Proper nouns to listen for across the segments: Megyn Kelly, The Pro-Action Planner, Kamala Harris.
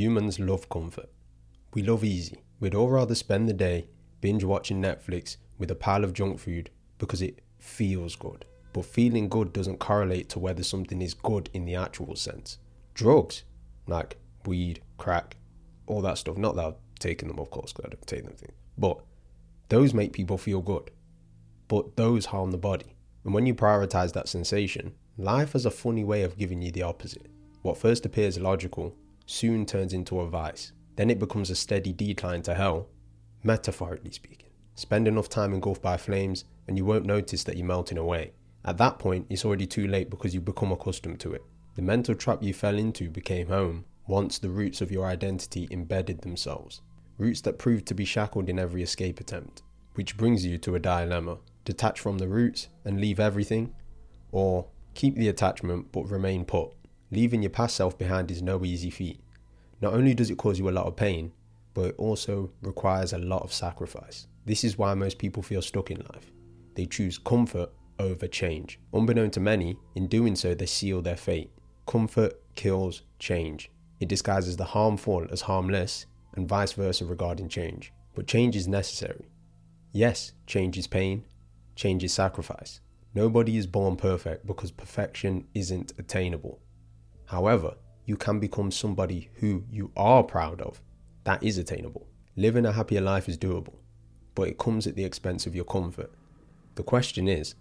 Humans love comfort. We love easy. We'd all rather spend the day binge watching Netflix with a pile of junk food because it feels good. But feeling good doesn't correlate to whether something is good in the actual sense. Drugs, like weed, crack, all that stuff. Not that I've taken them, of course, because I don't take them. But those make people feel good. But those harm the body. And when you prioritize that sensation, life has a funny way of giving you the opposite. What first appears logical soon turns into a vice. Then it becomes a steady decline to hell, metaphorically speaking. Spend enough time engulfed by flames and you won't notice that you're melting away. At that point, it's already too late because you've become accustomed to it. The mental trap you fell into became home once the roots of your identity embedded themselves. Roots that proved to be shackled in every escape attempt. Which brings you to a dilemma. Detach from the roots and leave everything, or keep the attachment but remain put. Leaving your past self behind is no easy feat. Not only does it cause you a lot of pain, but it also requires a lot of sacrifice. This is why most people feel stuck in life. They choose comfort over change. Unbeknown to many, in doing so they seal their fate. Comfort kills change. It disguises the harmful as harmless and vice versa regarding change. But change is necessary. Yes, change is pain. Change is sacrifice. Nobody is born perfect because perfection isn't attainable. However, you can become somebody who you are proud of. That is attainable. Living a happier life is doable, but it comes at the expense of your comfort. The question is,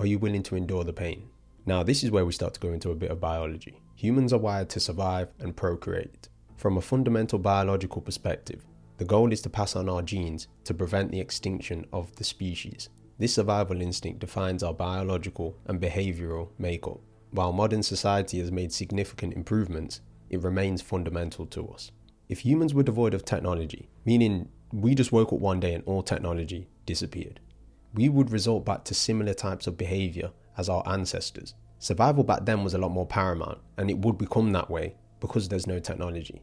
are you willing to endure the pain? Now, this is where we start to go into a bit of biology. Humans are wired to survive and procreate. From a fundamental biological perspective, the goal is to pass on our genes to prevent the extinction of the species. This survival instinct defines our biological and behavioral makeup. While modern society has made significant improvements, it remains fundamental to us. If humans were devoid of technology, meaning we just woke up one day and all technology disappeared, we would resort back to similar types of behavior as our ancestors. Survival back then was a lot more paramount, and it would become that way because there's no technology.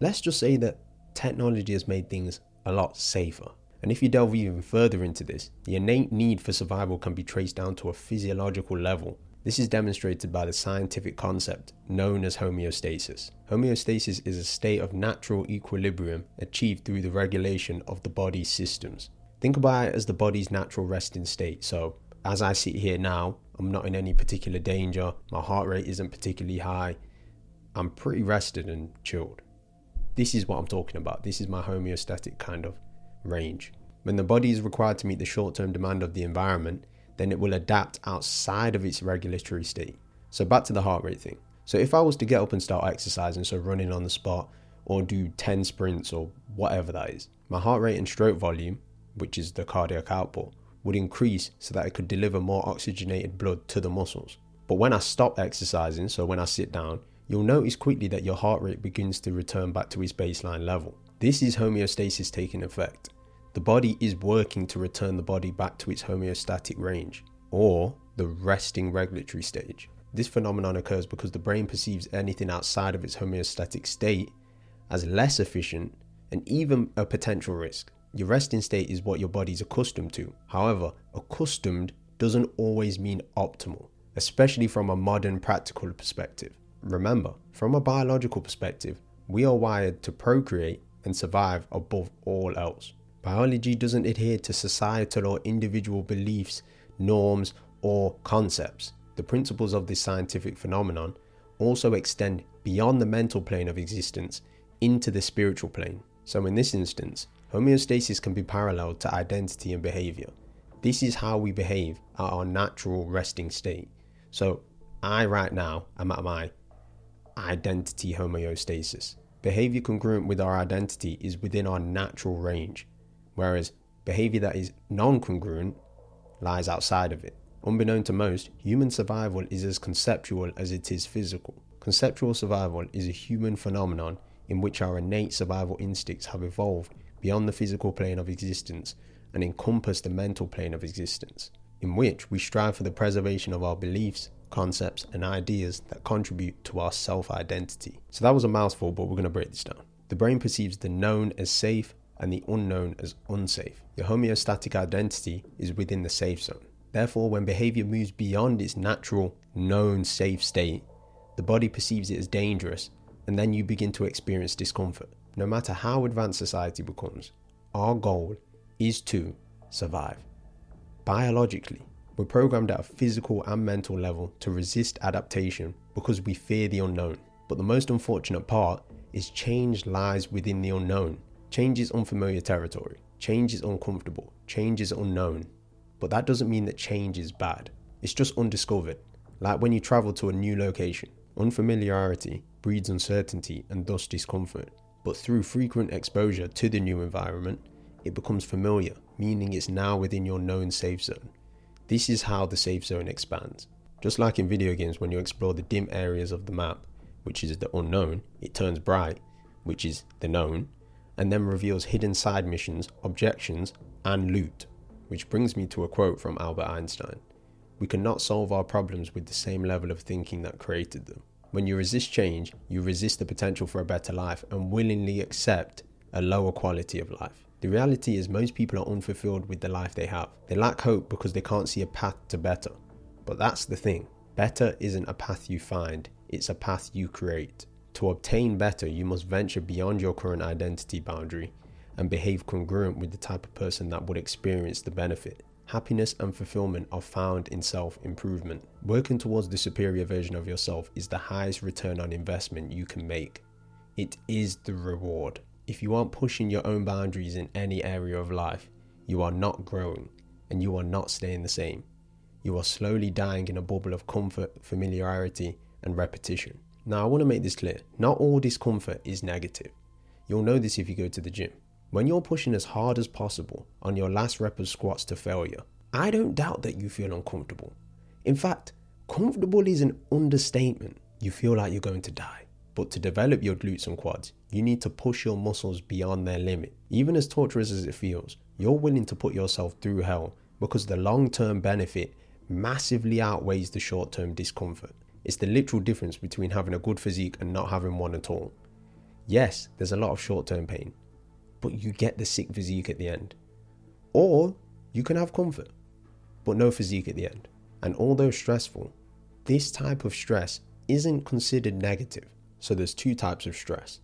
Let's just say that technology has made things a lot safer. And if you delve even further into this, the innate need for survival can be traced down to a physiological level. This is demonstrated by the scientific concept known as homeostasis. Homeostasis is a state of natural equilibrium achieved through the regulation of the body's systems. Think about it as the body's natural resting state. So, as I sit here now, I'm not in any particular danger, my heart rate isn't particularly high, I'm pretty rested and chilled. This is what I'm talking about. This is my homeostatic kind of range. When the body is required to meet the short-term demand of the environment, then it will adapt outside of its regulatory state. So back to the heart rate thing. So if I was to get up and start exercising, so running on the spot or do 10 sprints or whatever that is, my heart rate and stroke volume, which is the cardiac output, would increase so that it could deliver more oxygenated blood to the muscles. But when I stop exercising, so when I sit down, you'll notice quickly that your heart rate begins to return back to its baseline level. This is homeostasis taking effect. The body is working to return the body back to its homeostatic range, or the resting regulatory stage. This phenomenon occurs because the brain perceives anything outside of its homeostatic state as less efficient and even a potential risk. Your resting state is what your body's accustomed to. However, accustomed doesn't always mean optimal, especially from a modern practical perspective. Remember, from a biological perspective, we are wired to procreate and survive above all else. Biology doesn't adhere to societal or individual beliefs, norms, or concepts. The principles of this scientific phenomenon also extend beyond the mental plane of existence into the spiritual plane. So in this instance, homeostasis can be paralleled to identity and behavior. This is how we behave at our natural resting state. So I right now am at my identity homeostasis. Behavior congruent with our identity is within our natural range, whereas behavior that is non-congruent lies outside of it. Unbeknown to most, human survival is as conceptual as it is physical. Conceptual survival is a human phenomenon in which our innate survival instincts have evolved beyond the physical plane of existence and encompass the mental plane of existence, in which we strive for the preservation of our beliefs, concepts, and ideas that contribute to our self-identity. So that was a mouthful, but we're going to break this down. The brain perceives the known as safe and the unknown as unsafe. Your homeostatic identity is within the safe zone. Therefore, when behavior moves beyond its natural, known, safe state, the body perceives it as dangerous and then you begin to experience discomfort. No matter how advanced society becomes, our goal is to survive. Biologically, we're programmed at a physical and mental level to resist adaptation because we fear the unknown. But the most unfortunate part is change lies within the unknown. Change is unfamiliar territory. Change is uncomfortable. Change is unknown. But that doesn't mean that change is bad. It's just undiscovered. Like when you travel to a new location, unfamiliarity breeds uncertainty and thus discomfort. But through frequent exposure to the new environment, it becomes familiar, meaning it's now within your known safe zone. This is how the safe zone expands. Just like in video games, when you explore the dim areas of the map, which is the unknown, it turns bright, which is the known, and then reveals hidden side missions, objections, and loot. Which brings me to a quote from Albert Einstein. We cannot solve our problems with the same level of thinking that created them. When you resist change, you resist the potential for a better life and willingly accept a lower quality of life. The reality is most people are unfulfilled with the life they have. They lack hope because they can't see a path to better. But that's the thing. Better isn't a path you find, it's a path you create. To obtain better, you must venture beyond your current identity boundary and behave congruent with the type of person that would experience the benefit. Happiness and fulfillment are found in self-improvement. Working towards the superior version of yourself is the highest return on investment you can make. It is the reward. If you aren't pushing your own boundaries in any area of life, you are not growing and you are not staying the same. You are slowly dying in a bubble of comfort, familiarity, and repetition. Now, I want to make this clear. Not all discomfort is negative. You'll know this if you go to the gym. When you're pushing as hard as possible on your last rep of squats to failure, I don't doubt that you feel uncomfortable. In fact, comfortable is an understatement. You feel like you're going to die. But to develop your glutes and quads, you need to push your muscles beyond their limit. Even as torturous as it feels, you're willing to put yourself through hell because the long-term benefit massively outweighs the short-term discomfort. It's the literal difference between having a good physique and not having one at all. Yes, there's a lot of short-term pain, but you get the sick physique at the end. Or you can have comfort, but no physique at the end. And although stressful, this type of stress isn't considered negative. So there's two types of stress.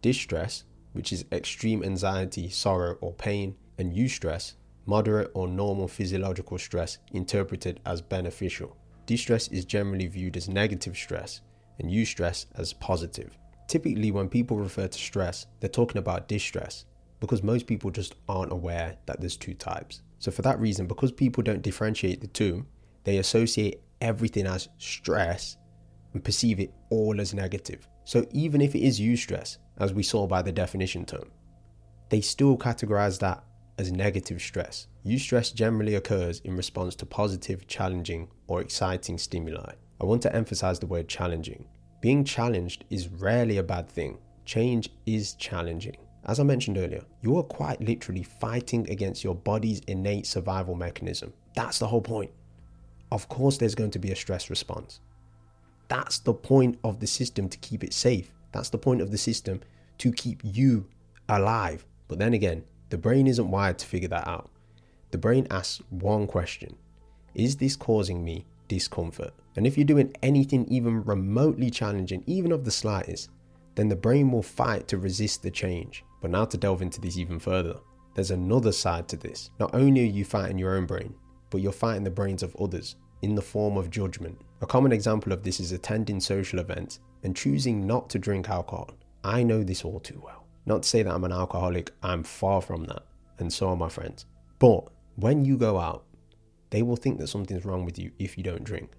Distress, which is extreme anxiety, sorrow, or pain, and eustress, moderate or normal physiological stress interpreted as beneficial. Distress is generally viewed as negative stress, and eustress as positive. Typically, when people refer to stress, they're talking about distress, because most people just aren't aware that there's two types. So for that reason, because people don't differentiate the two, they associate everything as stress and perceive it all as negative. So even if it is eustress, as we saw by the definition term, they still categorize that as negative stress. Eustress generally occurs in response to positive, challenging, or exciting stimuli. I want to emphasize the word challenging. Being challenged is rarely a bad thing. Change is challenging. As I mentioned earlier, you are quite literally fighting against your body's innate survival mechanism. That's the whole point. Of course, there's going to be a stress response. That's the point of the system, to keep it safe. That's the point of the system, to keep you alive. But then again, the brain isn't wired to figure that out. The brain asks one question. Is this causing me discomfort? And if you're doing anything even remotely challenging, even of the slightest, then the brain will fight to resist the change. But now to delve into this even further, there's another side to this. Not only are you fighting your own brain, but you're fighting the brains of others in the form of judgment. A common example of this is attending social events and choosing not to drink alcohol. I know this all too well. Not to say that I'm an alcoholic, I'm far from that, and so are my friends. But when you go out, they will think that something's wrong with you if you don't drink.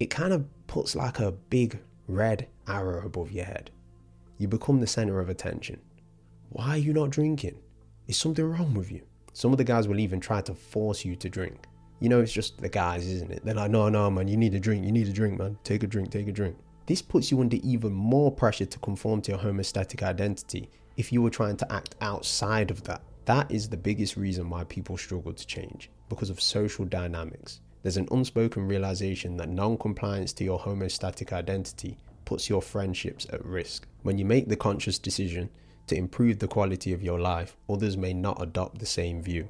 It kind of puts like a big red arrow above your head. You become the center of attention. Why are you not drinking? Is something wrong with you? Some of the guys will even try to force you to drink. You know, it's just the guys, isn't it? They're like, no, man, you need a drink, man. Take a drink. This puts you under even more pressure to conform to your homeostatic identity if you were trying to act outside of that. That is the biggest reason why people struggle to change, because of social dynamics. There's an unspoken realization that non-compliance to your homeostatic identity puts your friendships at risk. When you make the conscious decision to improve the quality of your life, others may not adopt the same view,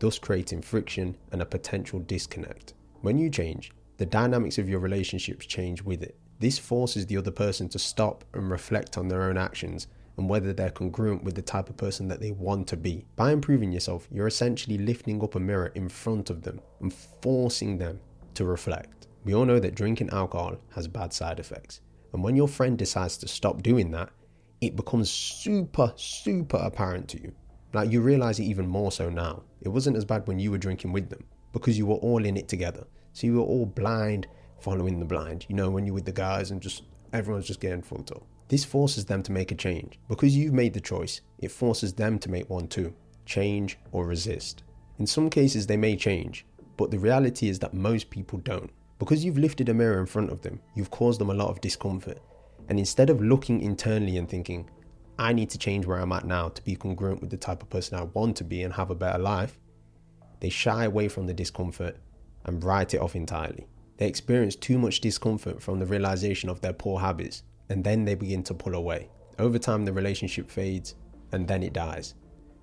thus creating friction and a potential disconnect. When you change, the dynamics of your relationships change with it. This forces the other person to stop and reflect on their own actions and whether they're congruent with the type of person that they want to be. By improving yourself, you're essentially lifting up a mirror in front of them and forcing them to reflect. We all know that drinking alcohol has bad side effects. And when your friend decides to stop doing that, it becomes super apparent to you. Like, you realize it even more so now. It wasn't as bad when you were drinking with them because you were all in it together. So you were all blind following the blind, you know, when you're with the guys and just everyone's just getting fucked up. This forces them to make a change. Because you've made the choice, it forces them to make one too. Change or resist. In some cases, they may change, but the reality is that most people don't. Because you've lifted a mirror in front of them, you've caused them a lot of discomfort. And instead of looking internally and thinking, I need to change where I'm at now to be congruent with the type of person I want to be and have a better life, they shy away from the discomfort and write it off entirely. They experience too much discomfort from the realization of their poor habits, and then they begin to pull away. Over time, the relationship fades, and then it dies.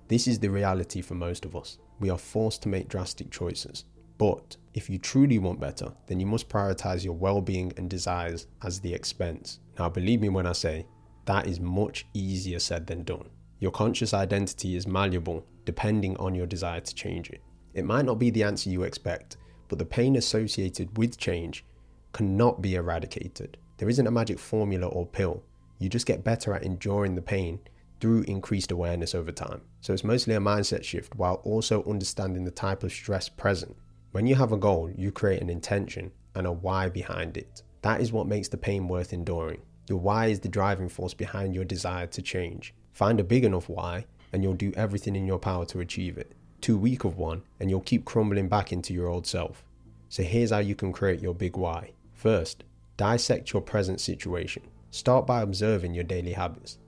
This is the reality for most of us. We are forced to make drastic choices. But if you truly want better, then you must prioritize your well-being and desires as the expense. Now, believe me when I say, that is much easier said than done. Your conscious identity is malleable, depending on your desire to change it. It might not be the answer you expect, but the pain associated with change cannot be eradicated. There isn't a magic formula or pill. You just get better at enduring the pain through increased awareness over time. So it's mostly a mindset shift while also understanding the type of stress present. When you have a goal, you create an intention and a why behind it. That is what makes the pain worth enduring. Your why is the driving force behind your desire to change. Find a big enough why and you'll do everything in your power to achieve it. Too weak of one and you'll keep crumbling back into your old self. So here's how you can create your big why. First, dissect your present situation. Start by observing your daily habits.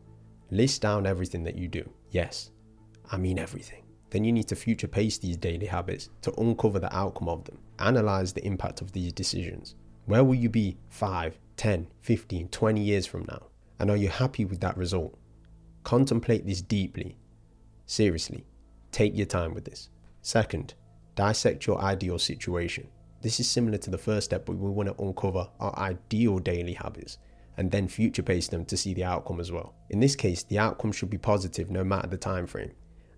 List down everything that you do. Yes, I mean everything. Then you need to future pace these daily habits to uncover the outcome of them. Analyze the impact of these decisions. Where will you be 5, 10, 15, 20 years from now? And are you happy with that result? Contemplate this deeply. Seriously. Take your time with this. Second, dissect your ideal situation. This is similar to the first step, but we want to uncover our ideal daily habits and then future pace them to see the outcome as well. In this case, the outcome should be positive no matter the time frame.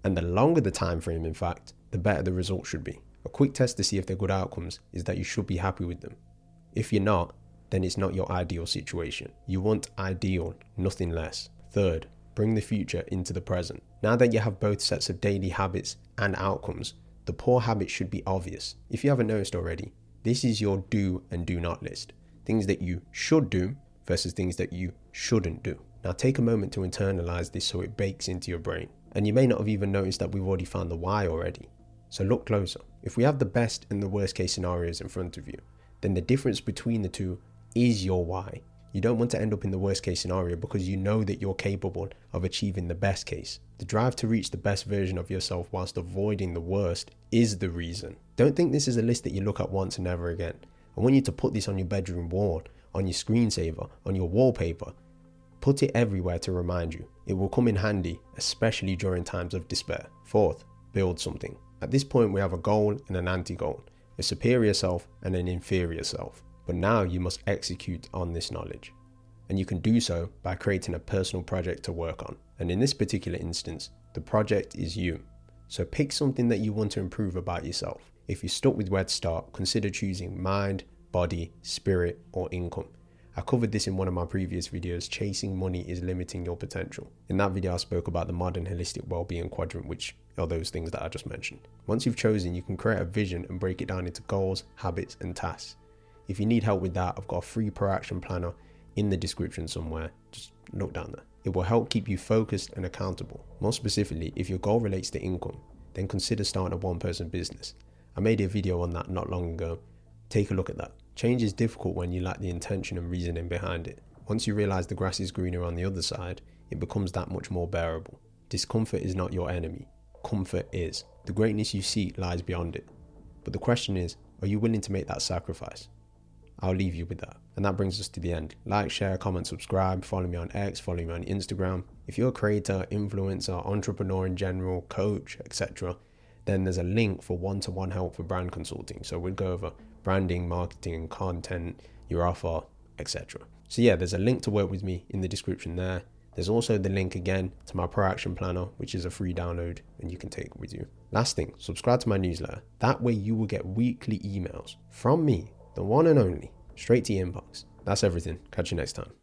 And the longer the time frame, in fact, the better the result should be. A quick test to see if they're good outcomes is that you should be happy with them. If you're not, then it's not your ideal situation. You want ideal, nothing less. Third, bring the future into the present. Now that you have both sets of daily habits and outcomes, the poor habits should be obvious. If you haven't noticed already, this is your do and do not list. Things that you should do versus things that you shouldn't do. Now take a moment to internalize this so it bakes into your brain. And you may not have even noticed that we've already found the why already. So look closer. If we have the best and the worst case scenarios in front of you, then the difference between the two is your why. You don't want to end up in the worst case scenario because you know that you're capable of achieving the best case. The drive to reach the best version of yourself whilst avoiding the worst is the reason. Don't think this is a list that you look at once and never again. I want you to put this on your bedroom wall, on your screensaver, on your wallpaper. Put it everywhere to remind you. It will come in handy, especially during times of despair. Fourth, build something. At this point, we have a goal and an anti-goal, a superior self and an inferior self. But now you must execute on this knowledge. And you can do so by creating a personal project to work on. And in this particular instance, the project is you. So pick something that you want to improve about yourself. If you're stuck with where to start, consider choosing mind, body, spirit, or income. I covered this in one of my previous videos, Chasing Money is Limiting Your Potential. In that video, I spoke about the modern holistic wellbeing quadrant, which are those things that I just mentioned. Once you've chosen, you can create a vision and break it down into goals, habits, and tasks. If you need help with that, I've got a free Pro-Action Planner in the description somewhere. Just look down there. It will help keep you focused and accountable. More specifically, if your goal relates to income, then consider starting a one-person business. I made a video on that not long ago. Take a look at that. Change is difficult when you lack the intention and reasoning behind it. Once you realize the grass is greener on the other side, it becomes that much more bearable. Discomfort is not your enemy. Comfort is. The greatness you seek lies beyond it. But the question is, are you willing to make that sacrifice? I'll leave you with that. And that brings us to the end. Like, share, comment, subscribe, follow me on X, follow me on Instagram. If you're a creator, influencer, entrepreneur in general, coach, etc., then there's a link for one-to-one help for brand consulting. So we'll go over branding, marketing, content, your offer, etc. So yeah, there's a link to work with me in the description there. There's also the link again to my Pro-Action Planner, which is a free download and you can take with you. Last thing, subscribe to my newsletter. That way you will get weekly emails from me, the one and only, straight to your inbox. That's everything. Catch you next time.